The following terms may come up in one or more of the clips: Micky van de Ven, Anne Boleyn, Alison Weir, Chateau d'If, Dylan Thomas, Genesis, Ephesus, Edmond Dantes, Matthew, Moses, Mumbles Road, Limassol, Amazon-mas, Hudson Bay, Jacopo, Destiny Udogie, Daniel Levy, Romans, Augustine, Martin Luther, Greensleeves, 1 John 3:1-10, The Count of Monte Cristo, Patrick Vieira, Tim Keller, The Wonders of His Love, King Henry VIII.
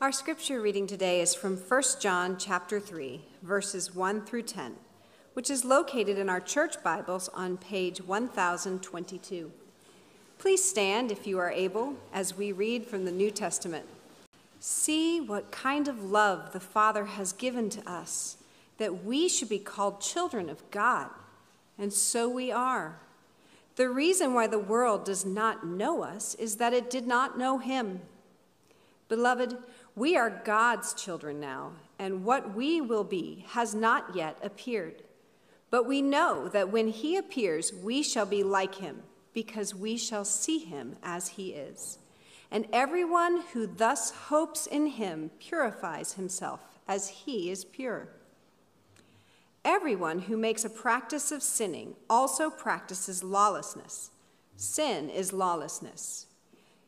Our scripture reading today is from 1 John chapter 3, verses 1 through 10, which is located in our church Bibles on page 1022. Please stand, if you are able, as we read from the New Testament. See what kind of love the Father has given to us, that we should be called children of God, and so we are. The reason why the world does not know us is that it did not know him. Beloved, we are God's children now, and what we will be has not yet appeared. But we know that when he appears, we shall be like him, because we shall see him as he is. And everyone who thus hopes in him purifies himself as he is pure. Everyone who makes a practice of sinning also practices lawlessness. Sin is lawlessness.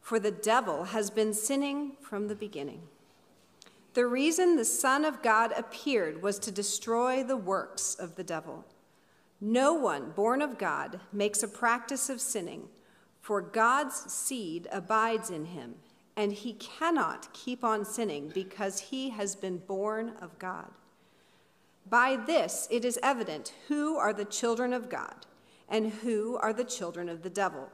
for the devil has been sinning from the beginning. The reason the Son of God appeared was to destroy the works of the devil. No one born of God makes a practice of sinning, for God's seed abides in him, and he cannot keep on sinning because he has been born of God. By this it is evident who are the children of God and who are the children of the devil.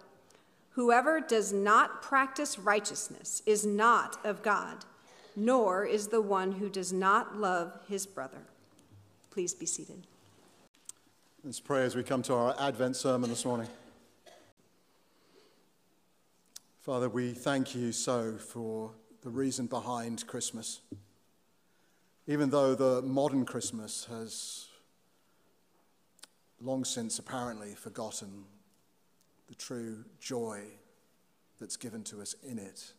Whoever does not practice righteousness is not of God, nor is the one who does not love his brother. Please be seated. Let's pray as we come to our Advent sermon this morning. Father, we thank you so for the reason behind Christmas. Even though the modern Christmas has long since apparently forgotten the true joy that's given to us in it,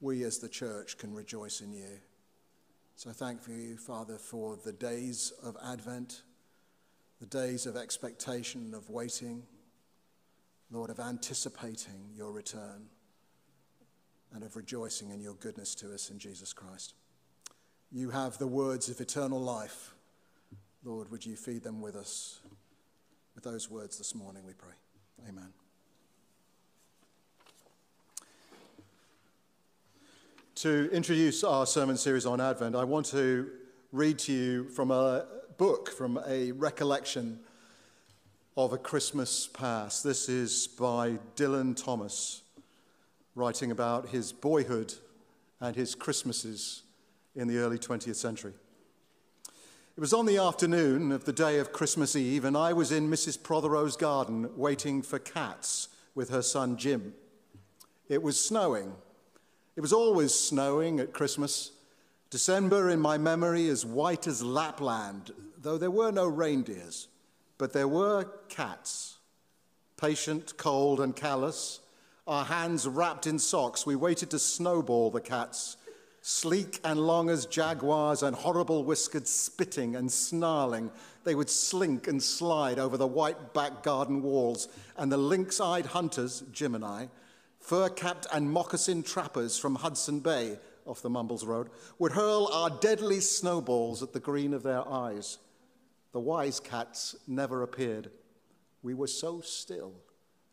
we as the church can rejoice in you. So thank you, Father, for the days of Advent, the days of expectation, of waiting, Lord, of anticipating your return and of rejoicing in your goodness to us in Jesus Christ. You have the words of eternal life. Lord, would you feed them with us with those words this morning, we pray. Amen. To introduce our sermon series on Advent, I want to read to you from a book, from a recollection of A Christmas Past. This is by Dylan Thomas, writing about his boyhood and his Christmases in the early 20th century. It was on the afternoon of the day of Christmas Eve, and I was in Mrs. Prothero's garden waiting for cats with her son Jim. It was snowing. It was always snowing at Christmas. December, in my memory, as white as Lapland, though there were no reindeers. But there were cats, patient, cold, and callous. Our hands wrapped in socks, we waited to snowball the cats, sleek and long as jaguars and horrible whiskered, spitting and snarling. They would slink and slide over the white back garden walls, and the lynx-eyed hunters, Jim and I, fur-capped and moccasin trappers from Hudson Bay, off the Mumbles Road, would hurl our deadly snowballs at the green of their eyes. The wise cats never appeared. We were so still,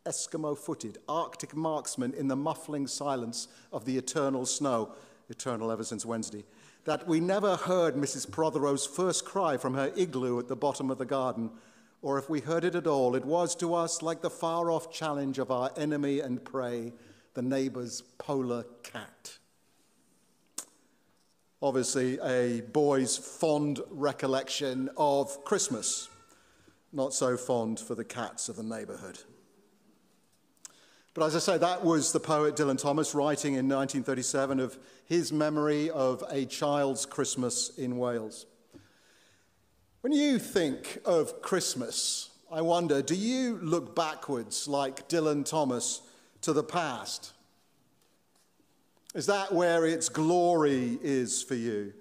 Eskimo-footed, Arctic marksmen in the muffling silence of the eternal snow, eternal ever since Wednesday, that we never heard Mrs. Prothero's first cry from her igloo at the bottom of the garden, or if we heard it at all, it was to us like the far-off challenge of our enemy and prey, the neighbor's polar cat. Obviously, a boy's fond recollection of Christmas. Not so fond for the cats of the neighborhood. But as I say, that was the poet Dylan Thomas writing in 1937 of his memory of a child's Christmas in Wales. When you think of Christmas, I wonder, do you look backwards like Dylan Thomas to the past? Is that where its glory is for you?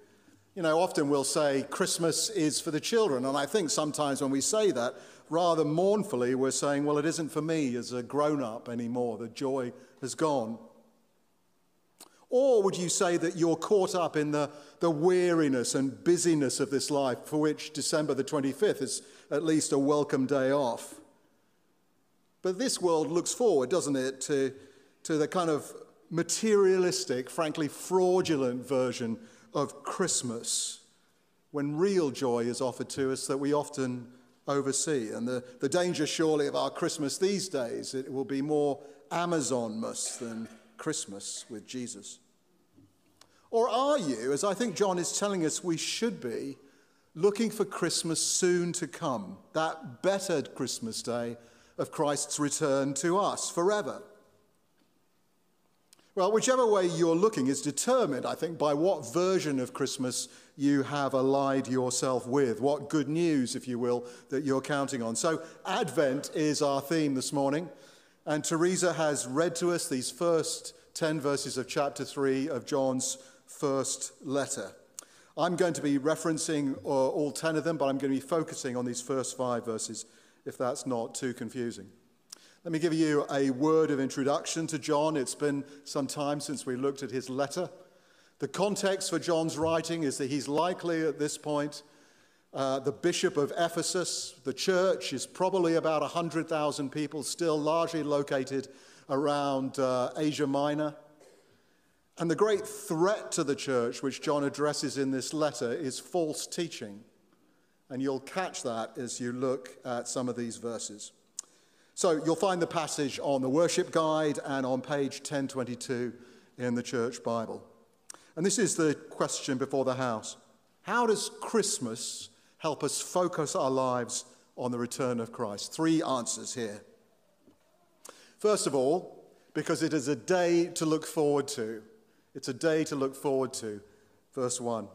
You know, often we'll say Christmas is for the children, and I think sometimes when we say that, rather mournfully, we're saying, well, it isn't for me as a grown-up anymore. The joy has gone. Or would you say that you're caught up in the weariness and busyness of this life, for which December the 25th is at least a welcome day off? But this world looks forward, doesn't it, to the kind of materialistic, frankly fraudulent version of Christmas, when real joy is offered to us that we often oversee. And the danger surely of our Christmas these days, it will be more Amazon-mas than Christmas with Jesus. Or are you, as I think John is telling us we should be, looking for Christmas soon to come, that better Christmas day of Christ's return to us forever? Well, whichever way you're looking is determined, I think, by what version of Christmas you have allied yourself with, what good news, if you will, that you're counting on. So Advent is our theme this morning, and Teresa has read to us these first 10 verses of chapter 3 of John's first letter. I'm going to be referencing all 10 of them, but I'm going to be focusing on these first 5 verses, if that's not too confusing. Let me give you a word of introduction to John. It's been some time since we looked at his letter. The context for John's writing is that he's likely at this point the bishop of Ephesus. The church is probably about 100,000 people, still largely located around Asia Minor. And the great threat to the church, which John addresses in this letter, is false teaching. And you'll catch that as you look at some of these verses. So you'll find the passage on the worship guide and on page 1022 in the church Bible. And this is the question before the house. How does Christmas help us focus our lives on the return of Christ? 3 answers here. First of all, because it is a day to look forward to. It's a day to look forward to. Verse 1.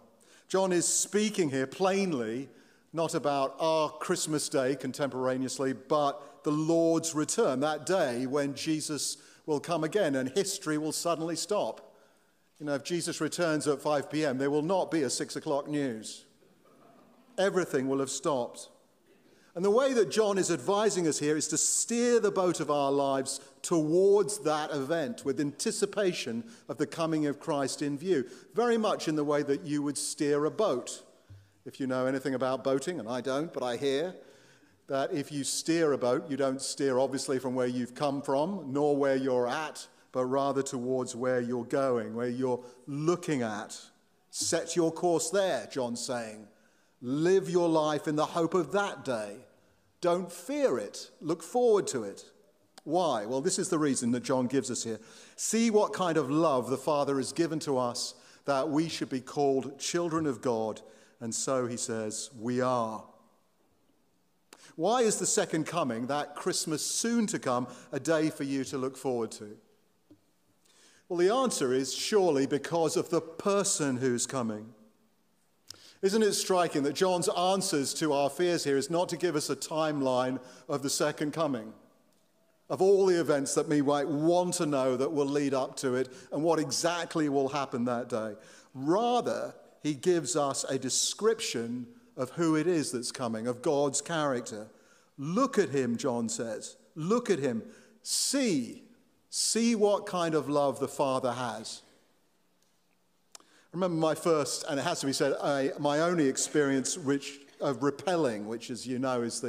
John is speaking here plainly, not about our Christmas day contemporaneously, but the Lord's return, that day when Jesus will come again and history will suddenly stop. You know, if Jesus returns at 5 p.m., there will not be a 6 o'clock news. Everything will have stopped. And the way that John is advising us here is to steer the boat of our lives towards that event with anticipation of the coming of Christ in view, very much in the way that you would steer a boat. If you know anything about boating, and I don't, but I hear that if you steer a boat, you don't steer obviously from where you've come from, nor where you're at, but rather towards where you're going, where you're looking at. Set your course there, John's saying. Live your life in the hope of that day. Don't fear it. Look forward to it. Why? Well, this is the reason that John gives us here. See what kind of love the Father has given to us, that we should be called children of God. And so, he says, we are. Why is the second coming, that Christmas soon to come, a day for you to look forward to? Well, the answer is surely because of the person who's coming. Isn't it striking that John's answers to our fears here is not to give us a timeline of the second coming, of all the events that we might want to know that will lead up to it and what exactly will happen that day. Rather, he gives us a description of who it is that's coming, of God's character. Look at him, John says. Look at him. See what kind of love the Father has. I remember my first, and it has to be said, my only experience of rappelling, which, as you know, is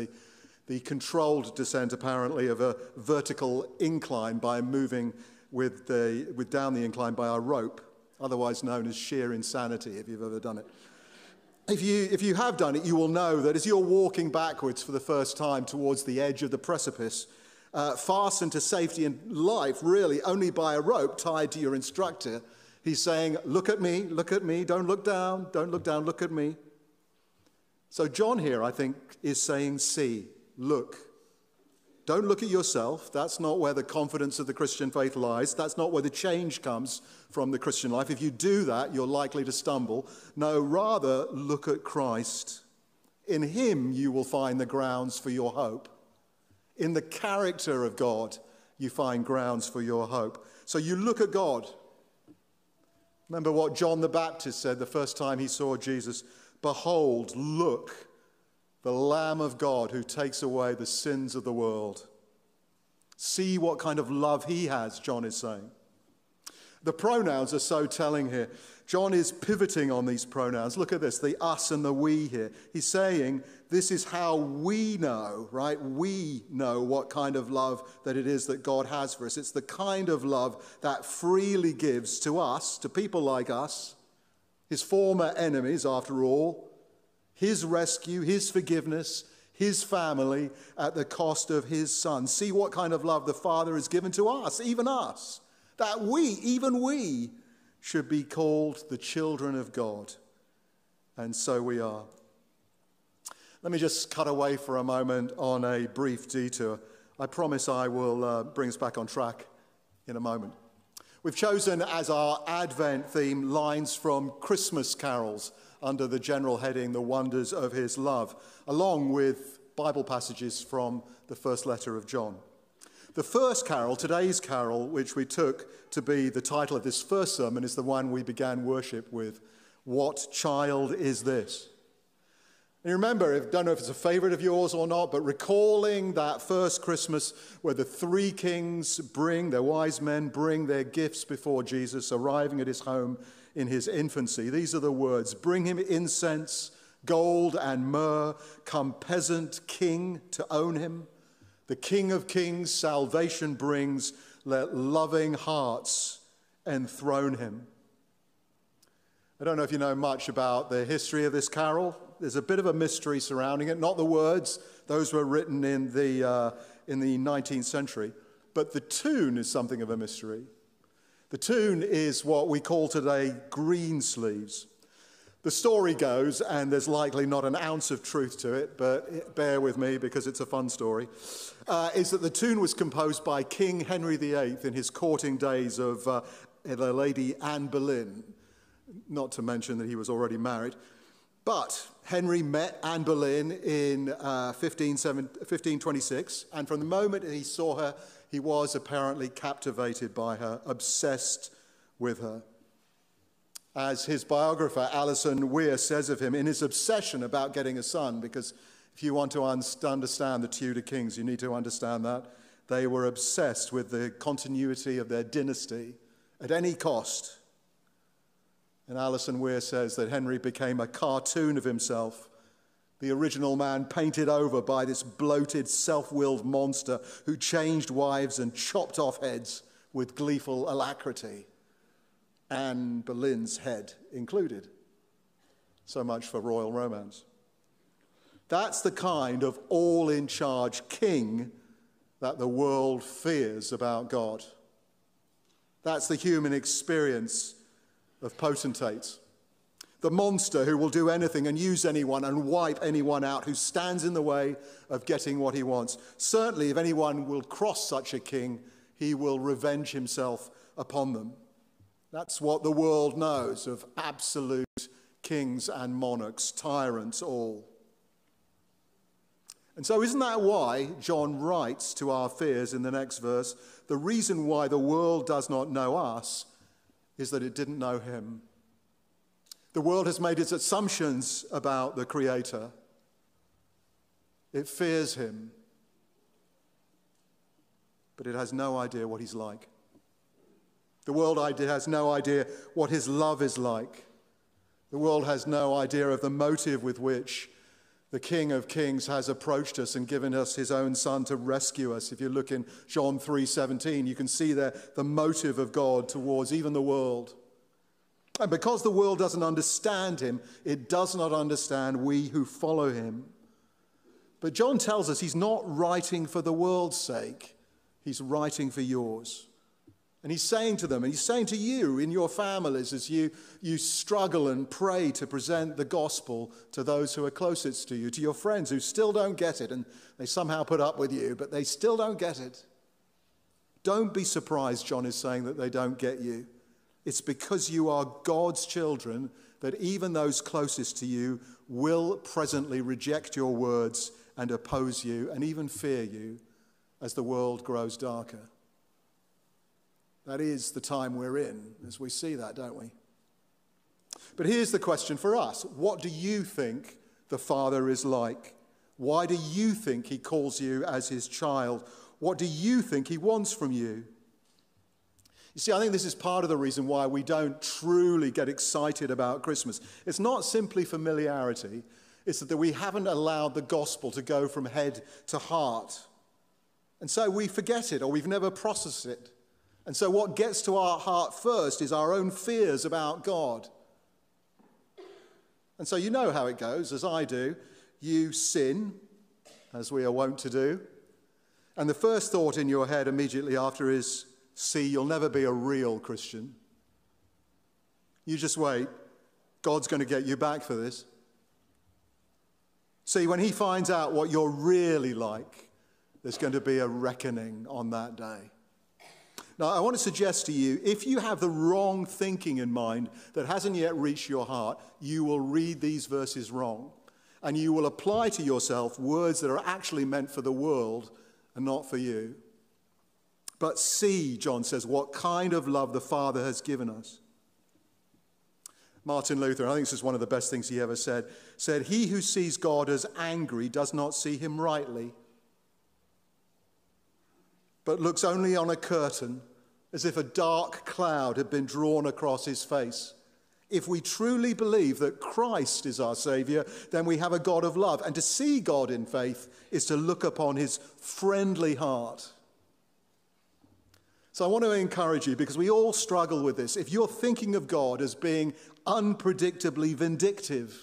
the controlled descent, apparently, of a vertical incline by moving down the incline by a rope, otherwise known as sheer insanity, if you've ever done it. If you have done it, you will know that as you're walking backwards for the first time towards the edge of the precipice, fastened to safety in life, really, only by a rope tied to your instructor, he's saying, look at me, don't look down, look at me. So John here, I think, is saying, see, look. Don't look at yourself. That's not where the confidence of the Christian faith lies. That's not where the change comes from the Christian life. If you do that, you're likely to stumble. No, rather, look at Christ. In him, you will find the grounds for your hope. In the character of God, you find grounds for your hope. So you look at God. Remember what John the Baptist said the first time he saw Jesus. Behold, look, the Lamb of God who takes away the sins of the world. See what kind of love he has, John is saying. The pronouns are so telling here. John is pivoting on these pronouns. Look at this, the us and the we here. He's saying this is how we know, right? We know what kind of love that it is that God has for us. It's the kind of love that freely gives to us, to people like us, his former enemies, after all, his rescue, his forgiveness, his family at the cost of his son. See what kind of love the Father has given to us, that we, even we, should be called the children of God. And so we are. Let me just cut away for a moment on a brief detour. I promise I will bring us back on track in a moment. We've chosen as our Advent theme lines from Christmas carols under the general heading, The Wonders of His Love, along with Bible passages from the first letter of John. The first carol, today's carol, which we took to be the title of this first sermon, is the one we began worship with, What Child Is This? And you remember, I don't know if it's a favorite of yours or not, but recalling that first Christmas where the three kings their wise men bring their gifts before Jesus, arriving at his home in his infancy. These are the words, bring him incense, gold and myrrh, come peasant king to own him. The King of Kings salvation brings, let loving hearts enthrone him. I don't know if you know much about the history of this carol. There's a bit of a mystery surrounding it, not the words. Those were written in the 19th century. But the tune is something of a mystery. The tune is what we call today Greensleeves. The story goes, and there's likely not an ounce of truth to it, but bear with me because it's a fun story, is that the tune was composed by King Henry VIII in his courting days of the lady Anne Boleyn, not to mention that he was already married. But Henry met Anne Boleyn in 1526, and from the moment he saw her, he was apparently captivated by her, obsessed with her. As his biographer, Alison Weir, says of him, in his obsession about getting a son, because if you want to understand the Tudor kings, you need to understand that, they were obsessed with the continuity of their dynasty at any cost. And Alison Weir says that Henry became a cartoon of himself, the original man painted over by this bloated, self-willed monster who changed wives and chopped off heads with gleeful alacrity, Anne Boleyn's head included. So much for royal romance. That's the kind of all-in-charge king that the world fears about God. That's the human experience of potentates. The monster who will do anything and use anyone and wipe anyone out, who stands in the way of getting what he wants. Certainly, if anyone will cross such a king, he will revenge himself upon them. That's what the world knows of absolute kings and monarchs, tyrants all. And so isn't that why John writes to our fears in the next verse? The reason why the world does not know us is that it didn't know him. The world has made its assumptions about the Creator. It fears him, but it has no idea what he's like. The world has no idea what his love is like. The world has no idea of the motive with which the King of Kings has approached us and given us his own son to rescue us. If you look in John 3:17, you can see there the motive of God towards even the world. And because the world doesn't understand him, it does not understand we who follow him. But John tells us he's not writing for the world's sake. He's writing for yours. And he's saying to them, and he's saying to you in your families as you struggle and pray to present the gospel to those who are closest to you, to your friends who still don't get it, and they somehow put up with you, but they still don't get it. Don't be surprised, John is saying, that they don't get you. It's because you are God's children that even those closest to you will presently reject your words and oppose you and even fear you as the world grows darker. That is the time we're in, as we see that, don't we? But here's the question for us. What do you think the Father is like? Why do you think he calls you as his child? What do you think he wants from you? You see, I think this is part of the reason why we don't truly get excited about Christmas. It's not simply familiarity. It's that we haven't allowed the gospel to go from head to heart. And so we forget it, or we've never processed it. And so what gets to our heart first is our own fears about God. And so you know how it goes, as I do. You sin, as we are wont to do. And the first thought in your head immediately after is, see, you'll never be a real Christian. You just wait. God's going to get you back for this. See, when he finds out what you're really like, there's going to be a reckoning on that day. Now, I want to suggest to you, if you have the wrong thinking in mind that hasn't yet reached your heart, you will read these verses wrong. And you will apply to yourself words that are actually meant for the world and not for you. But see, John says, what kind of love the Father has given us. Martin Luther, I think this is one of the best things he ever said, he who sees God as angry does not see him rightly, but looks only on a curtain, as if a dark cloud had been drawn across his face. If we truly believe that Christ is our Savior, then we have a God of love. And to see God in faith is to look upon his friendly heart. So I want to encourage you, because we all struggle with this. If you're thinking of God as being unpredictably vindictive,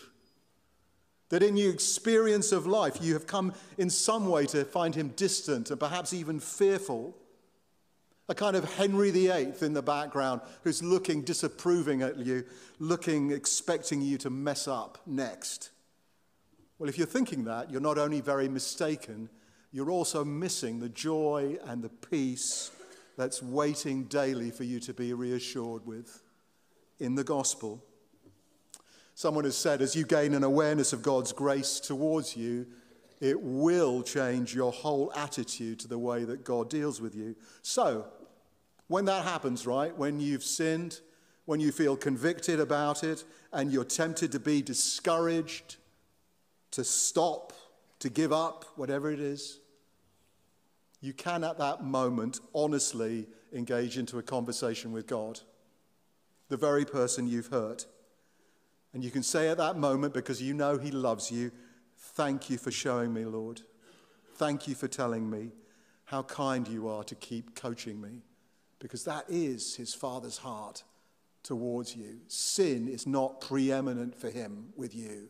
that in your experience of life you have come in some way to find him distant and perhaps even fearful, a kind of Henry VIII in the background who's looking disapproving at you, looking, expecting you to mess up next. Well, if you're thinking that, you're not only very mistaken, you're also missing the joy and the peace that's waiting daily for you to be reassured with in the gospel. Someone has said, as you gain an awareness of God's grace towards you, it will change your whole attitude to the way that God deals with you. So, when that happens, right, when you've sinned, when you feel convicted about it, and you're tempted to be discouraged, to stop, to give up, whatever it is, you can at that moment honestly engage into a conversation with God, the very person you've hurt. And you can say at that moment, because you know he loves you, thank you for showing me, Lord. Thank you for telling me how kind you are to keep coaching me, because that is his Father's heart towards you. Sin is not preeminent for him with you,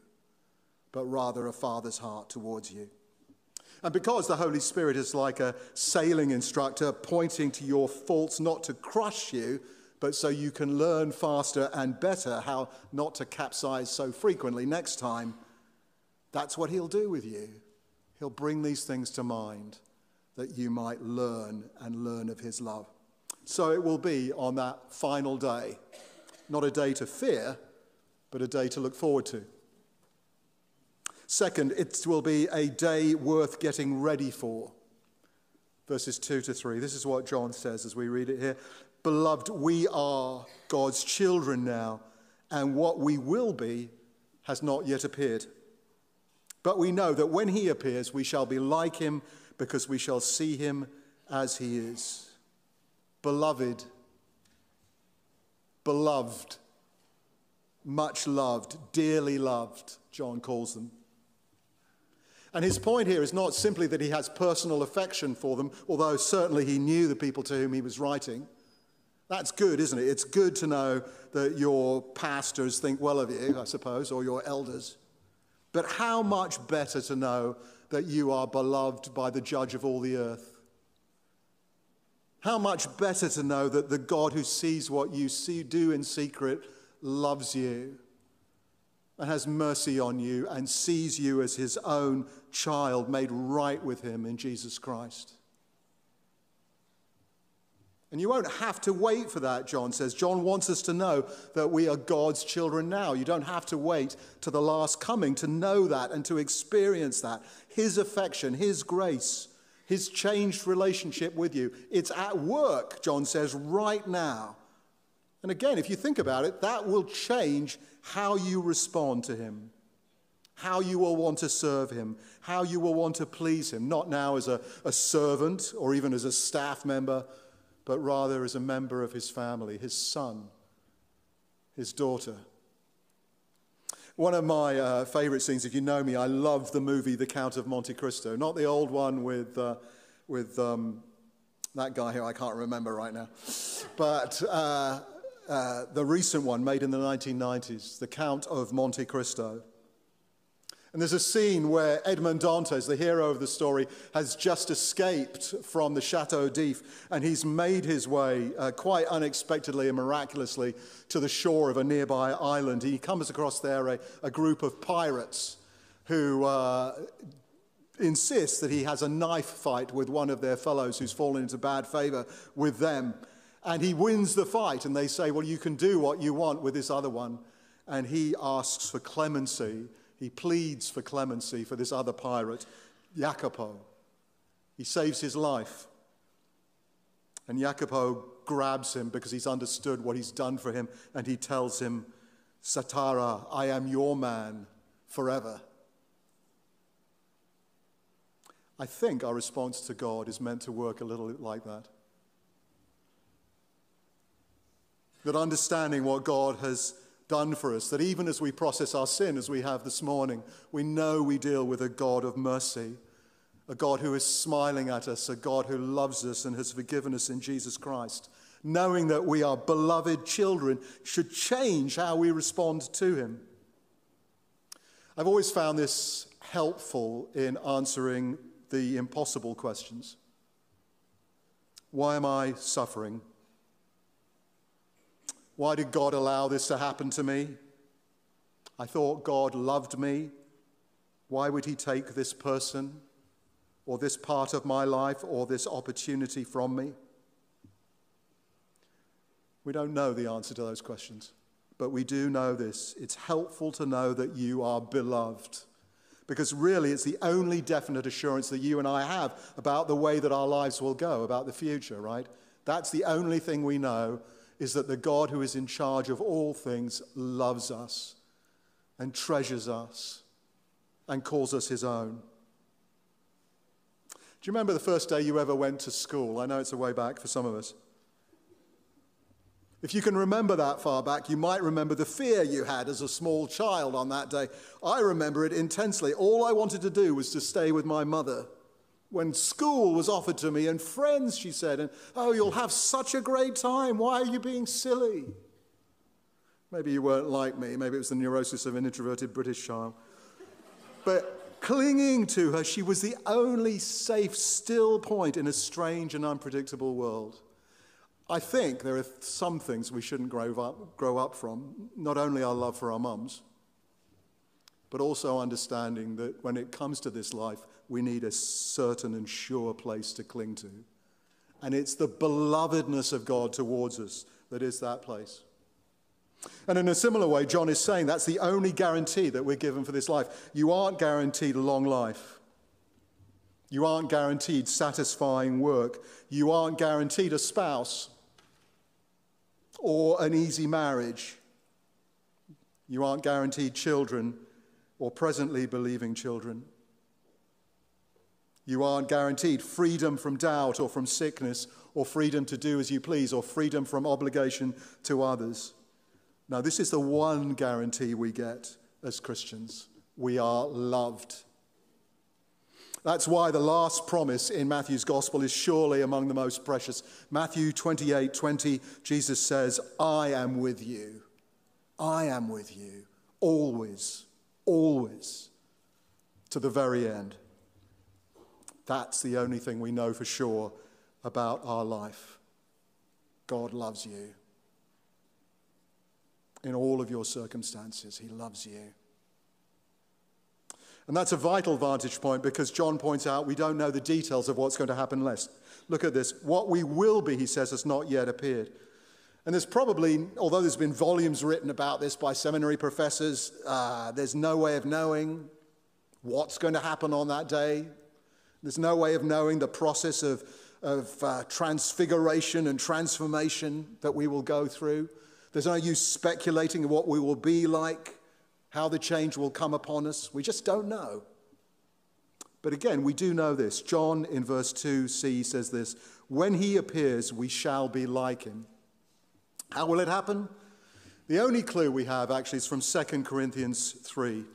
but rather a Father's heart towards you. And because the Holy Spirit is like a sailing instructor pointing to your faults, not to crush you, but so you can learn faster and better how not to capsize so frequently next time, that's what he'll do with you. He'll bring these things to mind that you might learn and learn of his love. So it will be on that final day, not a day to fear, but a day to look forward to. Second, it will be a day worth getting ready for. Verses 2 to 3. This is what John says as we read it here. Beloved, we are God's children now, and what we will be has not yet appeared. But we know that when he appears, we shall be like him, because we shall see him as he is. Beloved, beloved, much loved, dearly loved, John calls them. And his point here is not simply that he has personal affection for them, although certainly he knew the people to whom he was writing. That's good, isn't it? It's good to know that your pastors think well of you, I suppose, or your elders. But how much better to know that you are beloved by the Judge of all the earth? How much better to know that the God who sees what you do in secret loves you, and has mercy on you, and sees you as his own child, made right with him in Jesus Christ. And you won't have to wait for that, John says. John wants us to know that we are God's children now. You don't have to wait to the last coming to know that and to experience that. His affection, his grace, his changed relationship with you. It's at work, John says, right now. And again, if you think about it, that will change how you respond to him, how you will want to serve him, how you will want to please him, not now as a servant or even as a staff member, but rather as a member of his family, his son, his daughter. One of my favorite scenes, if you know me, I love the movie The Count of Monte Cristo, not the old one with that guy who I can't remember right now, but the recent one made in the 1990s, The Count of Monte Cristo. And there's a scene where Edmond Dantes, the hero of the story, has just escaped from the Chateau d'If, and he's made his way quite unexpectedly and miraculously to the shore of a nearby island. He comes across there a group of pirates who insist that he has a knife fight with one of their fellows who's fallen into bad favor with them. And he wins the fight, and they say, well, you can do what you want with this other one. And he asks for clemency. He pleads for clemency for this other pirate, Jacopo. He saves his life. And Jacopo grabs him because he's understood what he's done for him, and he tells him, Satara, I am your man forever. I think our response to God is meant to work a little bit like that. That understanding what God has done for us, that even as we process our sin, as we have this morning, we know we deal with a God of mercy, a God who is smiling at us, a God who loves us and has forgiven us in Jesus Christ. Knowing that we are beloved children should change how we respond to him. I've always found this helpful in answering the impossible questions. Why am I suffering? Why did God allow this to happen to me? I thought God loved me. Why would he take this person or this part of my life or this opportunity from me? We don't know the answer to those questions, but we do know this. It's helpful to know that you are beloved, because really it's the only definite assurance that you and I have about the way that our lives will go, about the future, right? That's the only thing we know, is that the God who is in charge of all things loves us and treasures us and calls us his own. Do you remember the first day you ever went to school? I know it's a way back for some of us. If you can remember that far back, you might remember the fear you had as a small child on that day. I remember it intensely. All I wanted to do was to stay with my mother when school was offered to me, and friends, she said, and, oh, you'll have such a great time. Why are you being silly? Maybe you weren't like me. Maybe it was the neurosis of an introverted British child. But clinging to her, she was the only safe, still point in a strange and unpredictable world. I think there are some things we shouldn't grow up from, not only our love for our mums, but also understanding that when it comes to this life, we need a certain and sure place to cling to. And it's the belovedness of God towards us that is that place. And in a similar way, John is saying that's the only guarantee that we're given for this life. You aren't guaranteed a long life. You aren't guaranteed satisfying work. You aren't guaranteed a spouse or an easy marriage. You aren't guaranteed children or presently believing children. You aren't guaranteed freedom from doubt or from sickness or freedom to do as you please or freedom from obligation to others. Now, this is the one guarantee we get as Christians. We are loved. That's why the last promise in Matthew's gospel is surely among the most precious. Matthew 28:20, Jesus says, I am with you. I am with you always, always, to the very end. That's the only thing we know for sure about our life. God loves you. In all of your circumstances, he loves you. And that's a vital vantage point, because John points out we don't know the details of what's going to happen next. Look at this. What we will be, he says, has not yet appeared. And there's probably, although there's been volumes written about this by seminary professors, there's no way of knowing what's going to happen on that day. There's no way of knowing the process of transfiguration and transformation that we will go through. There's no use speculating what we will be like, how the change will come upon us. We just don't know. But again, we do know this. John in verse 2c says this, "When he appears, we shall be like him." How will it happen? The only clue we have actually is from 2 Corinthians 3.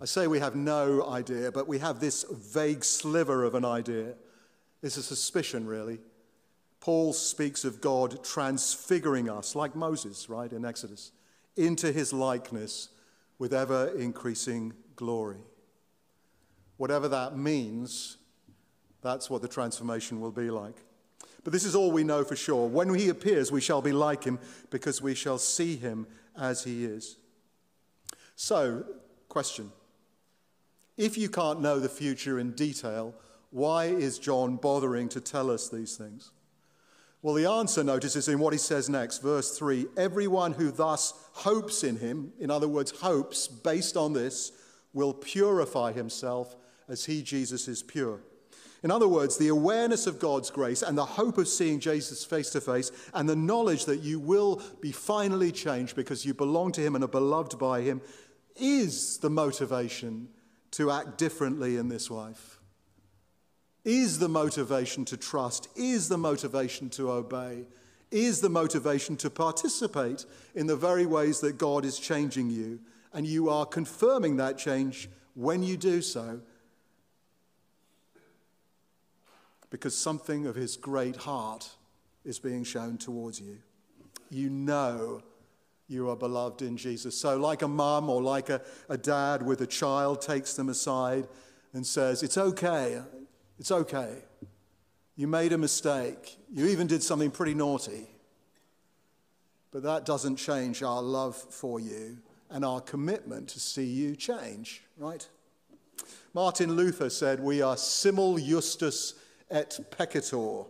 I say we have no idea, but we have this vague sliver of an idea. It's a suspicion, really. Paul speaks of God transfiguring us, like Moses, right, in Exodus, into his likeness with ever-increasing glory. Whatever that means, that's what the transformation will be like. But this is all we know for sure. When he appears, we shall be like him because we shall see him as he is. So, question. If you can't know the future in detail, why is John bothering to tell us these things? Well, the answer, notice, is in what he says next, verse 3. Everyone who thus hopes in him, in other words, hopes based on this, will purify himself as he, Jesus, is pure. In other words, the awareness of God's grace and the hope of seeing Jesus face to face and the knowledge that you will be finally changed because you belong to him and are beloved by him is the motivation to act differently in this life, is the motivation to trust, is the motivation to obey, is the motivation to participate in the very ways that God is changing you. And you are confirming that change when you do so, because something of his great heart is being shown towards you. You know you are beloved in Jesus. So like a mum or like a dad with a child takes them aside and says, "It's okay, it's okay. You made a mistake. You even did something pretty naughty. But that doesn't change our love for you and our commitment to see you change," right? Martin Luther said, "We are simul justus et peccator,"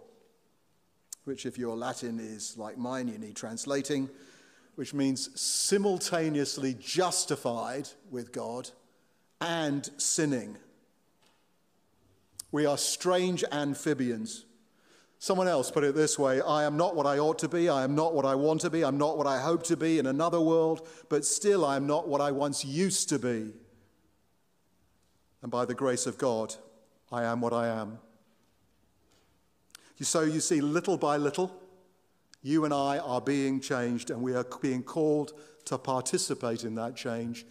which if your Latin is like mine, you need translating, which means simultaneously justified with God and sinning. We are strange amphibians. Someone else put it this way, "I am not what I ought to be, I am not what I want to be, I'm not what I hope to be in another world, but still I am not what I once used to be. And by the grace of God, I am what I am." So you see, little by little, you and I are being changed and we are being called to participate in that change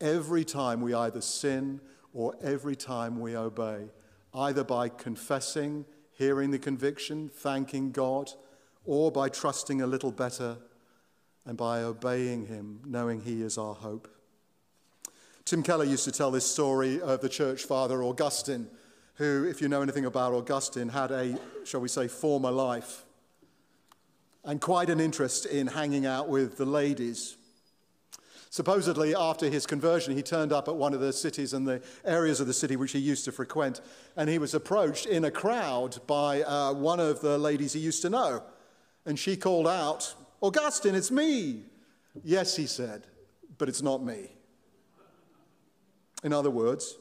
every time we either sin or every time we obey, either by confessing, hearing the conviction, thanking God, or by trusting a little better and by obeying him, knowing he is our hope. Tim Keller used to tell this story of the church father Augustine, who, if you know anything about Augustine, had a, shall we say, former life and quite an interest in hanging out with the ladies. Supposedly, after his conversion, he turned up at one of the cities and the areas of the city which he used to frequent, and he was approached in a crowd by one of the ladies he used to know. And she called out, "Augustine, it's me." "Yes," he said, "but it's not me." In other words,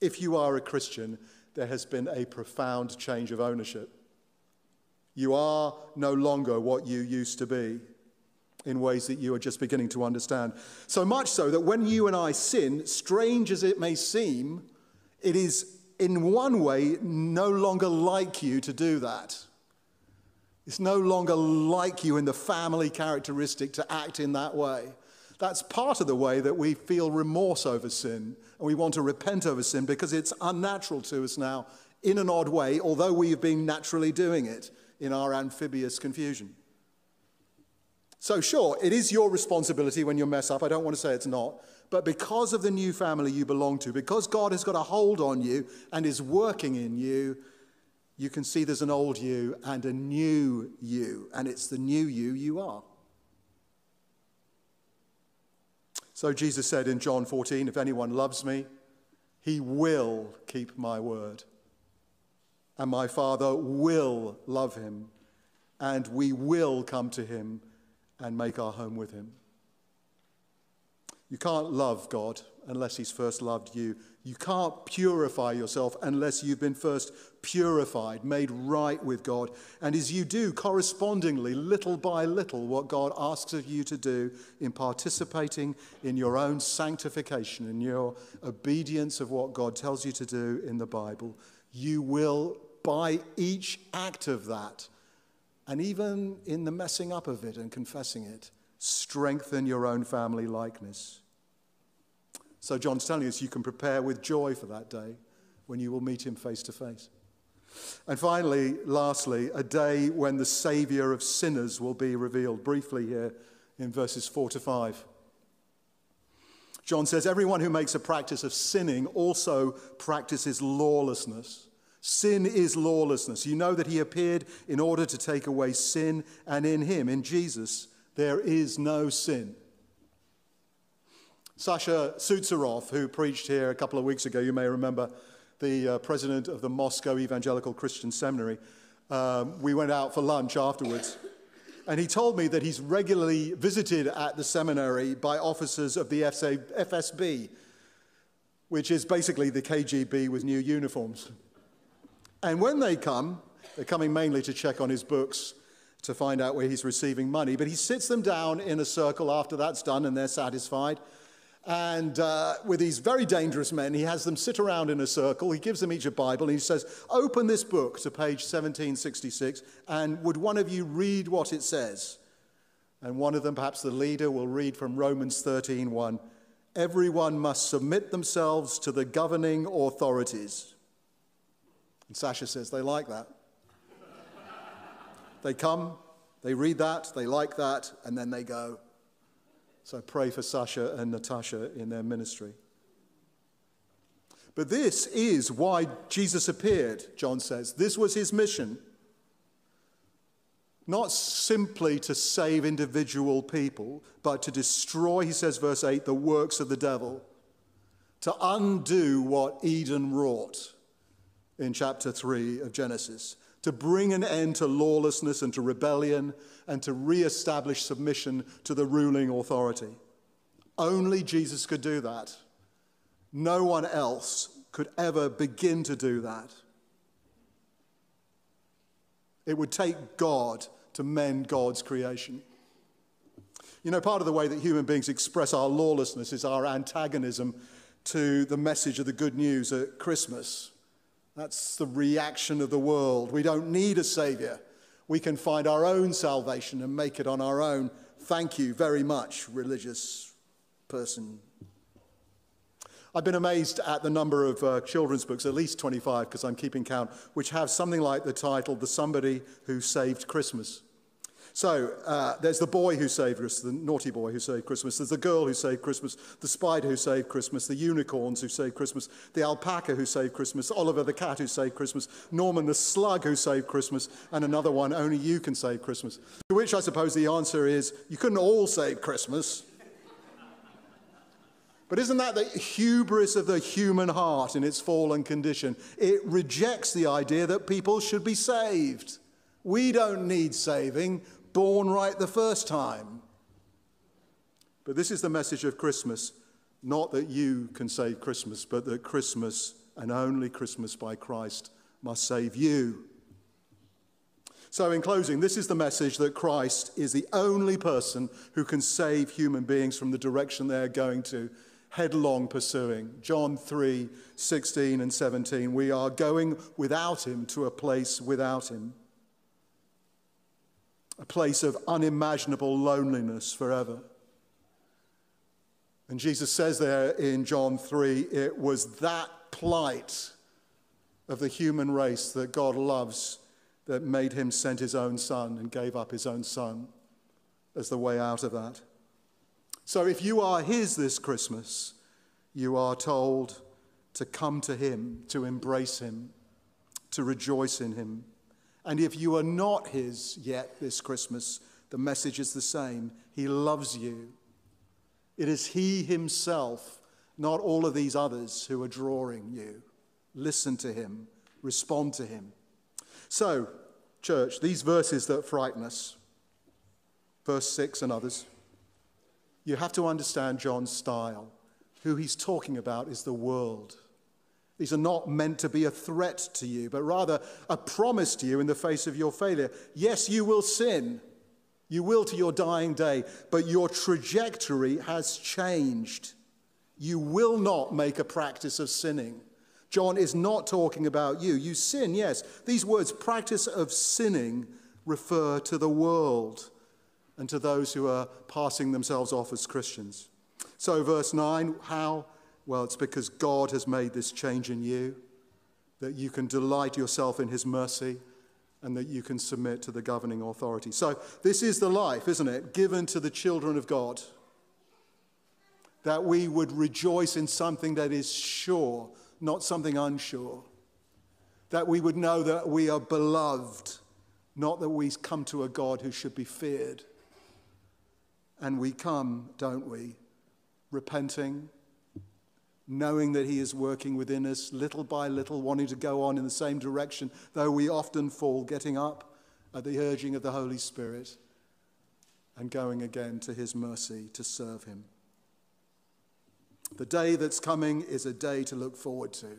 if you are a Christian, there has been a profound change of ownership. You are no longer what you used to be in ways that you are just beginning to understand. So much so that when you and I sin, strange as it may seem, it is in one way no longer like you to do that. It's no longer like you in the family characteristic to act in that way. That's part of the way that we feel remorse over sin and we want to repent over sin because it's unnatural to us now in an odd way, although we've been naturally doing it in our amphibious confusion. So sure, it is your responsibility when you mess up. I don't want to say it's not. But because of the new family you belong to, because God has got a hold on you and is working in you, you can see there's an old you and a new you. And it's the new you you are. So Jesus said in John 14, "If anyone loves me, he will keep my word. And my Father will love him. And we will come to him and make our home with him." You can't love God unless he's first loved you. You can't purify yourself unless you've been first purified, made right with God. And as you do, correspondingly, little by little, what God asks of you to do in participating in your own sanctification, in your obedience of what God tells you to do in the Bible, you will, by each act of that, and even in the messing up of it and confessing it, strengthen your own family likeness. So John's telling us you can prepare with joy for that day when you will meet him face to face. And finally, lastly, a day when the Savior of sinners will be revealed. Briefly here in verses 4 to 5. John says, everyone who makes a practice of sinning also practices lawlessness. Sin is lawlessness. You know that he appeared in order to take away sin, and in him, in Jesus, there is no sin. Sasha Sutsarov, who preached here a couple of weeks ago, you may remember, the president of the Moscow Evangelical Christian Seminary, we went out for lunch afterwards, and he told me that he's regularly visited at the seminary by officers of the FSB, which is basically the KGB with new uniforms. And when they come, they're coming mainly to check on his books, to find out where he's receiving money. But he sits them down in a circle after that's done and they're satisfied. And with these very dangerous men, he has them sit around in a circle. He gives them each a Bible and he says, open this book to page 1766 and would one of you read what it says? And one of them, perhaps the leader, will read from Romans 13:1. Everyone must submit themselves to the governing authorities. And Sasha says they like that. They come, they read that, they like that, and then they go. So pray for Sasha and Natasha in their ministry. But this is why Jesus appeared, John says. This was his mission. Not simply to save individual people, but to destroy, he says, verse 8, the works of the devil. To undo what Eden wrought in chapter 3 of Genesis. To bring an end to lawlessness and to rebellion and to reestablish submission to the ruling authority. Only Jesus could do that. No one else could ever begin to do that. It would take God to mend God's creation. You know, part of the way that human beings express our lawlessness is our antagonism to the message of the good news at Christmas. That's the reaction of the world. We don't need a savior. We can find our own salvation and make it on our own. Thank you very much, religious person. I've been amazed at the number of children's books, at least 25, because I'm keeping count, which have something like the title, The Somebody Who Saved Christmas. So there's the boy who saved us, the naughty boy who saved Christmas. There's the girl who saved Christmas, the spider who saved Christmas, the unicorns who saved Christmas, the alpaca who saved Christmas, Oliver the cat who saved Christmas, Norman the slug who saved Christmas, and another one, only you can save Christmas. To which I suppose the answer is, you couldn't all save Christmas. But isn't that the hubris of the human heart in its fallen condition? It rejects the idea that people should be saved. We don't need saving. Born right the first time. But this is the message of Christmas, not that you can save Christmas, but that Christmas and only Christmas by Christ must save you. So in closing, this is the message that Christ is the only person who can save human beings from the direction they're going to, headlong pursuing. John 3:16 and 17, we are going without him to a place without him. A place of unimaginable loneliness forever. And Jesus says there in John 3, it was that plight of the human race that God loves that made him send his own son and gave up his own son as the way out of that. So if you are his this Christmas, you are told to come to him, to embrace him, to rejoice in him. And if you are not his yet this Christmas, the message is the same. He loves you. It is he himself, not all of these others, who are drawing you. Listen to him. Respond to him. So, church, these verses that frighten us, verse 6 and others, you have to understand John's style. who he's talking about is the world. These are not meant to be a threat to you, but rather a promise to you in the face of your failure. Yes, you will sin. You will to your dying day, but your trajectory has changed. You will not make a practice of sinning. John is not talking about you. You sin, yes. These words, practice of sinning, refer to the world and to those who are passing themselves off as Christians. So verse 9, how? Well, it's because God has made this change in you, that you can delight yourself in his mercy and that you can submit to the governing authority. So this is the life, isn't it, given to the children of God, that we would rejoice in something that is sure, not something unsure, that we would know that we are beloved, not that we come to a God who should be feared. And we come, don't we, repenting, knowing that he is working within us little by little, wanting to go on in the same direction, though we often fall, getting up at the urging of the Holy Spirit and going again to his mercy to serve him. The day that's coming is a day to look forward to.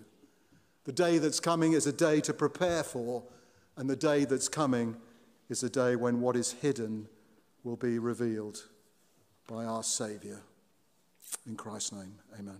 The day that's coming is a day to prepare for, and the day that's coming is a day when what is hidden will be revealed by our Saviour. In Christ's name, amen.